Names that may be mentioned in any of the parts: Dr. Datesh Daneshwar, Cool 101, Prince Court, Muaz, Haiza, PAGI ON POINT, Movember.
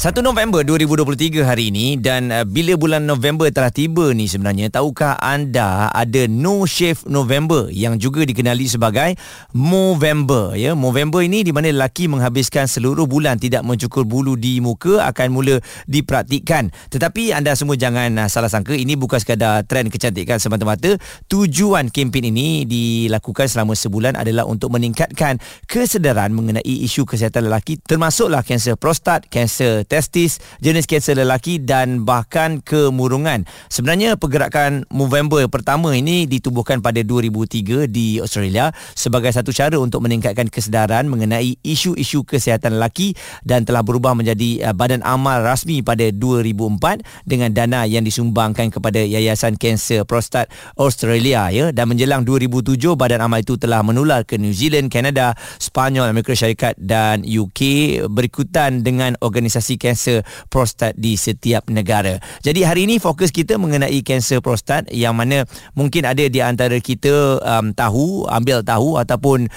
1 November 2023 hari ini, dan bila bulan November telah tiba ni sebenarnya, tahukah anda ada No Shave November yang juga dikenali sebagai Movember, ya? Movember ini di mana lelaki menghabiskan seluruh bulan tidak mencukur bulu di muka akan mula dipraktikkan. Tetapi anda semua jangan salah sangka, ini bukan sekadar trend kecantikan semata-mata. Tujuan kempen ini dilakukan selama sebulan adalah untuk meningkatkan kesedaran mengenai isu kesihatan lelaki, termasuklah kanser prostat, kanser testis, jenis kanser lelaki dan bahkan kemurungan. Sebenarnya pergerakan Movember pertama ini ditubuhkan pada 2003 di Australia sebagai satu cara untuk meningkatkan kesedaran mengenai isu-isu kesihatan lelaki, dan telah berubah menjadi badan amal rasmi pada 2004 dengan dana yang disumbangkan kepada Yayasan Kanser Prostat Australia, ya. Dan menjelang 2007 badan amal itu telah menular ke New Zealand, Kanada, Sepanyol, Amerika Syarikat dan UK berikutan dengan organisasi kanser prostat di setiap negara. Jadi hari ini fokus kita mengenai kanser prostat, yang mana mungkin ada di antara kita ambil tahu ataupun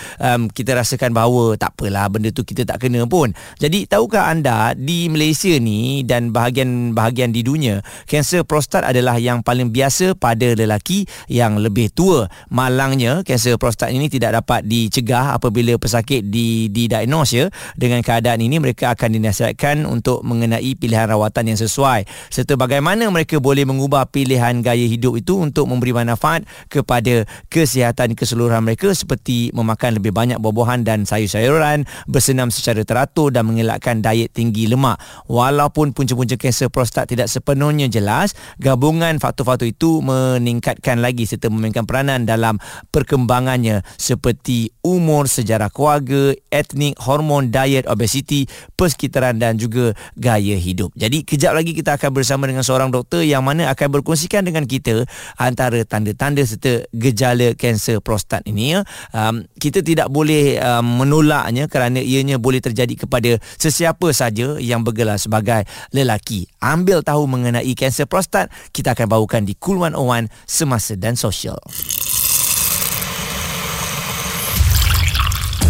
kita rasakan bahawa tak apalah, benda tu kita tak kena pun. Jadi tahukah anda di Malaysia ni dan bahagian di dunia, kanser prostat adalah yang paling biasa pada lelaki yang lebih tua. Malangnya kanser prostat ini tidak dapat dicegah apabila pesakit didiagnos, ya. Dengan keadaan ini mereka akan dinasihatkan untuk mengenai pilihan rawatan yang sesuai serta bagaimana mereka boleh mengubah pilihan gaya hidup itu untuk memberi manfaat kepada kesihatan keseluruhan mereka, seperti memakan lebih banyak buah-buahan dan sayur-sayuran, bersenam secara teratur dan mengelakkan diet tinggi lemak. Walaupun punca-punca kanser prostat tidak sepenuhnya jelas, gabungan faktor-faktor itu meningkatkan lagi serta memainkan peranan dalam perkembangannya, seperti umur, sejarah keluarga, etnik, hormon, diet, obesiti, persekitaran dan juga gaya hidup. Jadi kejap lagi kita akan bersama dengan seorang doktor yang mana akan berkongsikan dengan kita antara tanda-tanda serta gejala kanser prostat ini, ya. Kita tidak boleh menolaknya kerana ianya boleh terjadi kepada sesiapa saja yang bergelar sebagai lelaki. Ambil tahu mengenai kanser prostat, kita akan bawakan di Cool 101 Semasa dan Sosial.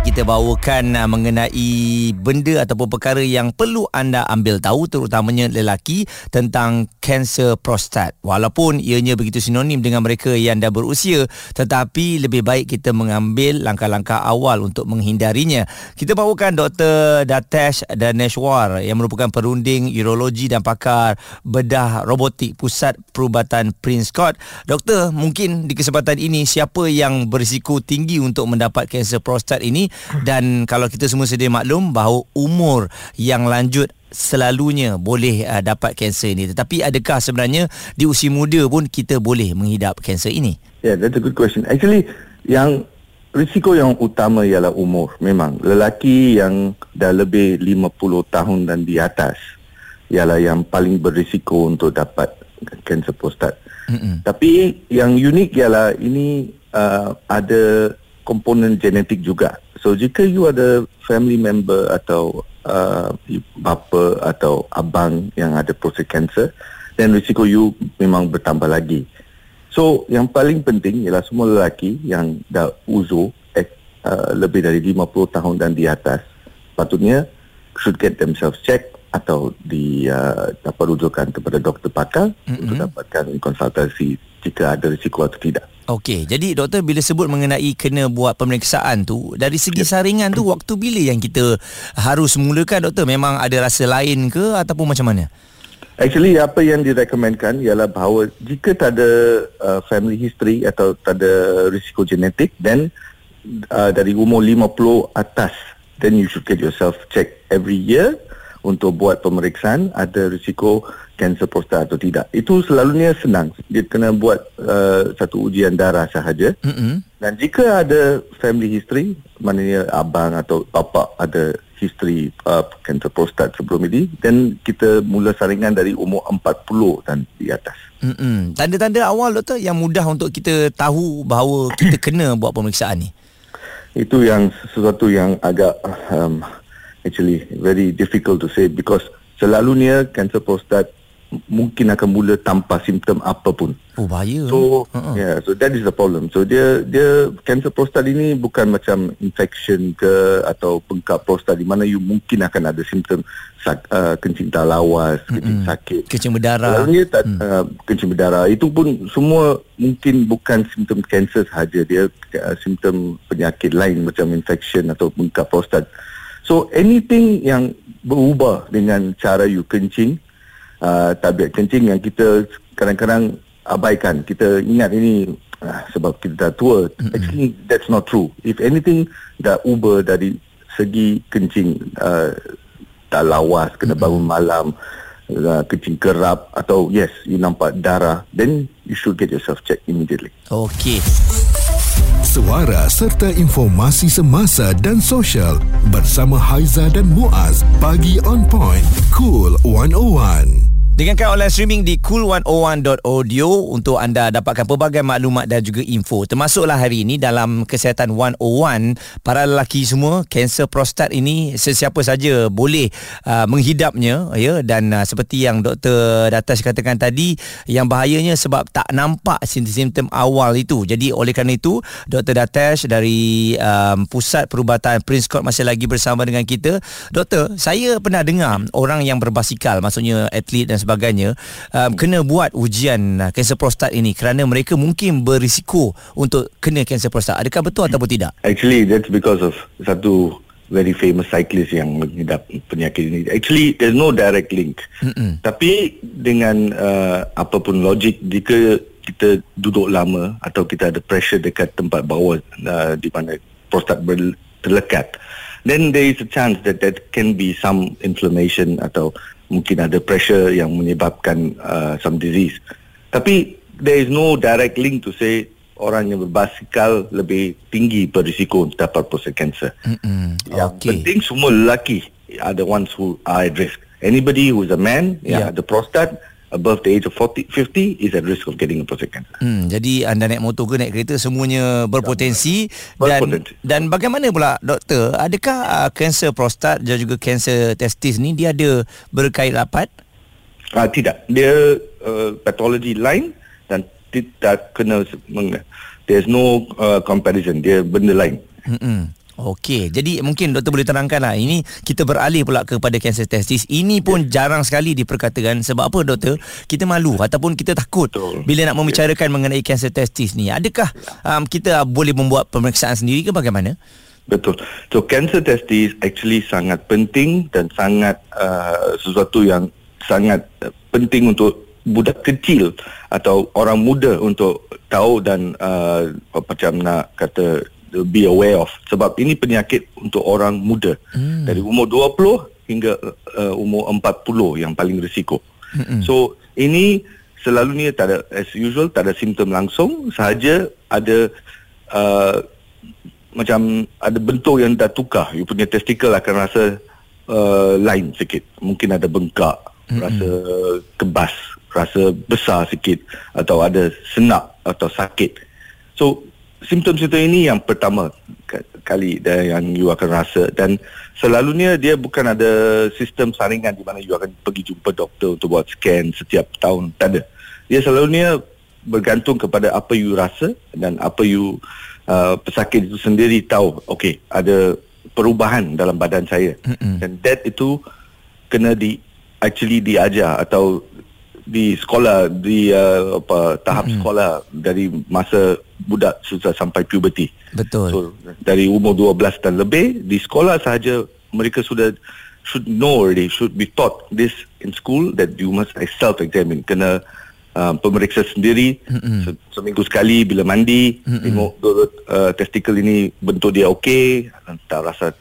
Kita bawakan mengenai benda ataupun perkara yang perlu anda ambil tahu, terutamanya lelaki, tentang kanser prostat. Walaupun ianya begitu sinonim dengan mereka yang dah berusia, tetapi lebih baik kita mengambil langkah-langkah awal untuk menghindarinya. Kita bawakan Dr. Datesh Daneshwar yang merupakan perunding urologi dan pakar bedah robotik Pusat Perubatan Prince Court. Doktor, mungkin di kesempatan ini, siapa yang berisiko tinggi untuk mendapat kanser prostat ini? Dan kalau kita semua sedia maklum bahawa umur yang lanjut selalunya boleh dapat kanser ini, tetapi adakah sebenarnya di usia muda pun kita boleh menghidap kanser ini? Yeah, that's a good question. Actually, yang risiko yang utama ialah umur. Memang lelaki yang dah lebih 50 tahun dan di atas ialah yang paling berisiko untuk dapat kanser prostat. Mm-hmm. Tapi yang unik ialah ini ada komponen genetik juga. So jika you ada family member atau bapa atau abang yang ada prostate cancer, then risiko you memang bertambah lagi. So yang paling penting ialah semua lelaki yang dah uzur lebih dari 50 tahun dan di atas patutnya should get themselves checked atau dapat rujukan kepada doktor pakar, mm-hmm, untuk dapatkan konsultasi jika ada risiko atau tidak. Okey, jadi doktor, bila sebut mengenai kena buat pemeriksaan tu, dari segi saringan tu, waktu bila yang kita harus mulakan, doktor? Memang ada rasa lain ke ataupun macam mana? Actually, apa yang direkomendkan ialah bahawa jika tak ada family history atau tak ada risiko genetik, then dari umur 50 atas, then you should get yourself checked every year untuk buat pemeriksaan ada risiko kanser prostat atau tidak. Itu selalunya senang. Dia kena buat satu ujian darah sahaja. Mm-hmm. Dan jika ada family history, maknanya abang atau bapa ada history kanser prostat sebelum ini, dan kita mula saringan dari umur 40 dan di atas. Mm-hmm. Tanda-tanda awal, doktor, yang mudah untuk kita tahu bahawa kita kena buat pemeriksaan ni? Itu yang sesuatu yang agak actually very difficult to say, because selalunya kanser prostat mungkin akan mula tanpa simptom apa pun. Oh, bahaya. So, yeah, so that is the problem. So dia kanser prostat ini bukan macam infection ke atau bengkak prostat di mana you mungkin akan ada simptom kencing tak lawas, kencing sakit, kencing berdarah. Selalunya kencing berdarah itu pun semua mungkin bukan simptom kanser sahaja, dia simptom penyakit lain macam infection atau bengkak prostat. So anything yang berubah dengan cara you kencing, tabiat kencing yang kita kadang-kadang abaikan. Kita ingat ini sebab kita dah tua. Actually, that's not true. If anything dah ubah dari segi kencing, tak lawas, kena bangun malam, kencing kerap, atau yes, you nampak darah, then you should get yourself checked immediately. Okay. Suara serta informasi semasa dan sosial bersama Haiza dan Muaz, Pagi On Point, Cool 101. Dengarkan online streaming di cool101.audio untuk anda dapatkan pelbagai maklumat dan juga info. Termasuklah hari ini dalam Kesihatan 101, para lelaki semua, kanser prostat ini sesiapa saja boleh menghidapnya, ya. Dan seperti yang Dr. Datesh katakan tadi, yang bahayanya sebab tak nampak simptom-simptom awal itu. Jadi oleh kerana itu, Dr. Datesh dari Pusat Perubatan Prince Court masih lagi bersama dengan kita. Doktor, saya pernah dengar orang yang berbasikal, maksudnya atlet dan sebagainya, kena buat ujian kanser prostat ini kerana mereka mungkin berisiko untuk kena kanser prostat. Adakah betul ataupun tidak? Actually, that's because of satu very famous cyclist yang mengidap penyakit ini. Actually, there's no direct link. Tapi dengan apapun logik, jika kita duduk lama atau kita ada pressure dekat tempat bawah di mana prostat terlekat, then there is a chance that there can be some inflammation atau mungkin ada pressure yang menyebabkan some disease. Tapi there is no direct link to say orang yang berbasikal lebih tinggi berisiko untuk dapat prostat cancer. Yang penting semua lelaki are the ones who are at risk. Anybody who is a man, the prostate above the age of 40-50 is at risk of getting a prostate cancer. Jadi anda naik motor ke naik kereta semuanya berpotensi. Dan bagaimana pula doktor, adakah kanser prostat dan juga kanser testis ni dia ada berkait rapat? Tidak. Dia pathology lain dan tidak kena, there's no comparison, dia benda lain. Okey, jadi mungkin doktor boleh terangkanlah, ini kita beralih pula kepada kanser testis. Ini pun jarang sekali diperkatakan. Sebab apa doktor? Kita malu ataupun kita takut bila nak membicarakan mengenai kanser testis ni. Adakah kita boleh membuat pemeriksaan sendiri ke bagaimana? Betul. So kanser testis actually sangat penting dan sangat sesuatu yang sangat penting untuk budak kecil atau orang muda untuk tahu dan macam nak kata be aware of, sebab ini penyakit untuk orang muda dari umur 20 hingga umur 40 yang paling risiko. So ini selalunya tak ada, as usual tak ada simptom langsung sahaja, ada macam ada bentuk yang dah tukar, you punya testicle akan rasa lain sikit, mungkin ada bengkak, rasa kebas, rasa besar sikit atau ada senak atau sakit. So simptom-simptom ini yang pertama kali yang you akan rasa, dan selalunya dia bukan ada sistem saringan di mana you akan pergi jumpa doktor untuk buat scan setiap tahun. Tak ada. Dia selalunya bergantung kepada apa you rasa dan apa you pesakit itu sendiri tahu. Okey, ada perubahan dalam badan saya. Dan that itu kena diajar atau di sekolah, di tahap sekolah dari masa budak susah sampai puberty. Betul. So, dari umur 12 dan lebih di sekolah sahaja mereka sudah should know already, should be taught this in school, that you must self-examine. Kena pemeriksa sendiri seminggu sekali bila mandi, tengok testicle ini bentuk dia okey, tak rasa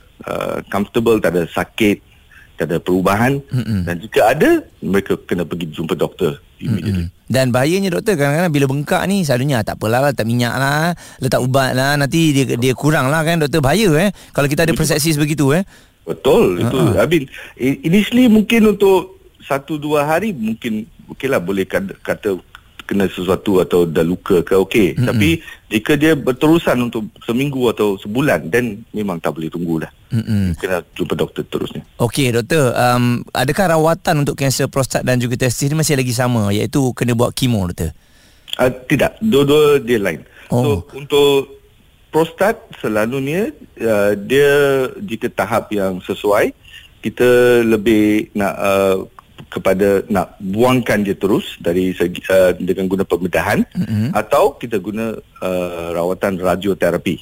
comfortable, tak ada sakit, tak ada perubahan. Dan jika ada, mereka kena pergi jumpa doktor immediately. Dan bahayanya doktor, kadang-kadang bila bengkak ni selalunya tak apalah, letak minyak lah, letak ubat lah, nanti dia kurang lah kan doktor. Bahaya kalau kita ada persepsi begitu. Betul. Itu Habis initially mungkin untuk 1-2 hari mungkin okeylah, boleh kata kena sesuatu atau dah luka ke, okey. Tapi jika dia berterusan untuk seminggu atau sebulan, then memang tak boleh tunggu dah. Kena jumpa doktor terusnya. Okey doktor, adakah rawatan untuk kanser prostat dan juga testis ni masih lagi sama, iaitu kena buat kemo doktor? Tidak, dua-dua dia lain. So untuk prostat selalunya dia jika tahap yang sesuai, kita lebih nak kepada nak buangkan dia terus dari segi, dengan guna pembedahan atau kita guna rawatan radioterapi.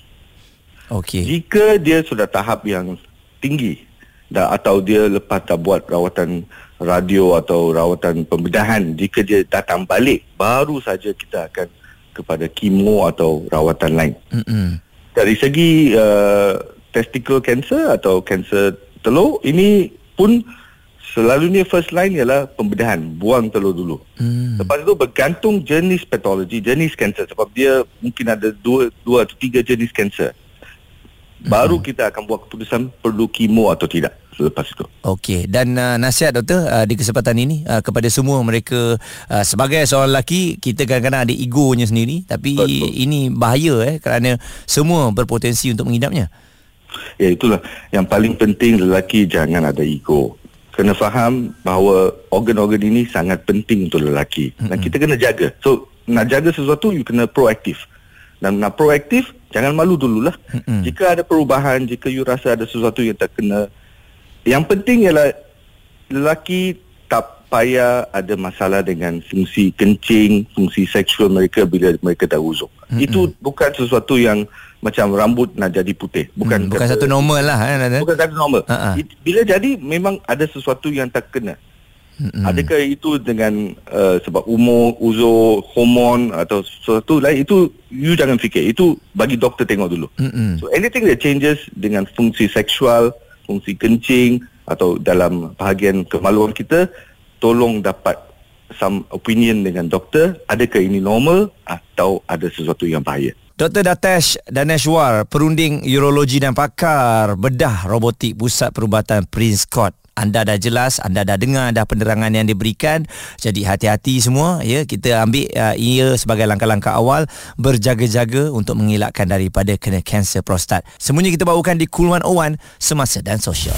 Okey. Jika dia sudah tahap yang tinggi dah, atau dia lepas dah buat rawatan radio atau rawatan pembedahan, jika dia datang balik baru saja kita akan kepada kemo atau rawatan lain. Dari segi testicular cancer atau kanser telur, ini pun selalunya first line ialah pembedahan, buang telur dulu. Lepas itu bergantung jenis patologi, jenis kanser, sebab dia mungkin ada dua atau tiga jenis kanser. Baru kita akan buat keputusan perlu kemo atau tidak selepas itu. Okey, dan nasihat doktor di kesempatan ini kepada semua mereka, sebagai seorang lelaki kita kadang-kadang ada egonya sendiri, tapi ini bahaya kerana semua berpotensi untuk mengidapnya. Ya, itulah yang paling penting, lelaki jangan ada ego. Kena faham bahawa organ-organ ini sangat penting untuk lelaki dan kita kena jaga. So nak jaga sesuatu, you kena proaktif. Dan nak proaktif, jangan malu dululah. Jika ada perubahan, jika you rasa ada sesuatu yang tak kena, yang penting ialah lelaki tak payah ada masalah dengan fungsi kencing, fungsi seksual mereka bila mereka dah uzur. Itu bukan sesuatu yang macam rambut nak jadi putih. Bukan satu normal lah. Bukan satu normal. Bila jadi, memang ada sesuatu yang tak kena. Adakah itu dengan sebab umur, uzur, hormon atau sesuatu lain, itu you jangan fikir. Itu bagi doktor tengok dulu. So anything that changes dengan fungsi seksual, fungsi kencing atau dalam bahagian kemaluan kita, tolong dapat some opinion dengan doktor, adakah ini normal atau ada sesuatu yang bahaya. Dr. Datesh Daneshwar, perunding urologi dan pakar bedah robotik Pusat Perubatan Prince Court. Anda dah jelas, anda dah dengar dah penerangan yang diberikan. Jadi hati-hati semua, ya, kita ambil ia sebagai langkah-langkah awal, berjaga-jaga untuk mengelakkan daripada kena kanser prostat. Semuanya kita bawakan di Cool 101 semasa dan sosial.